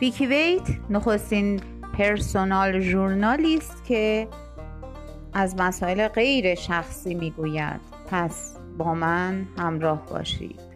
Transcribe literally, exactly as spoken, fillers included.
بیکی ویت نخستین پرسونال ژورنالیست که از مسائل غیر شخصی میگوید، پس با من همراه باشید.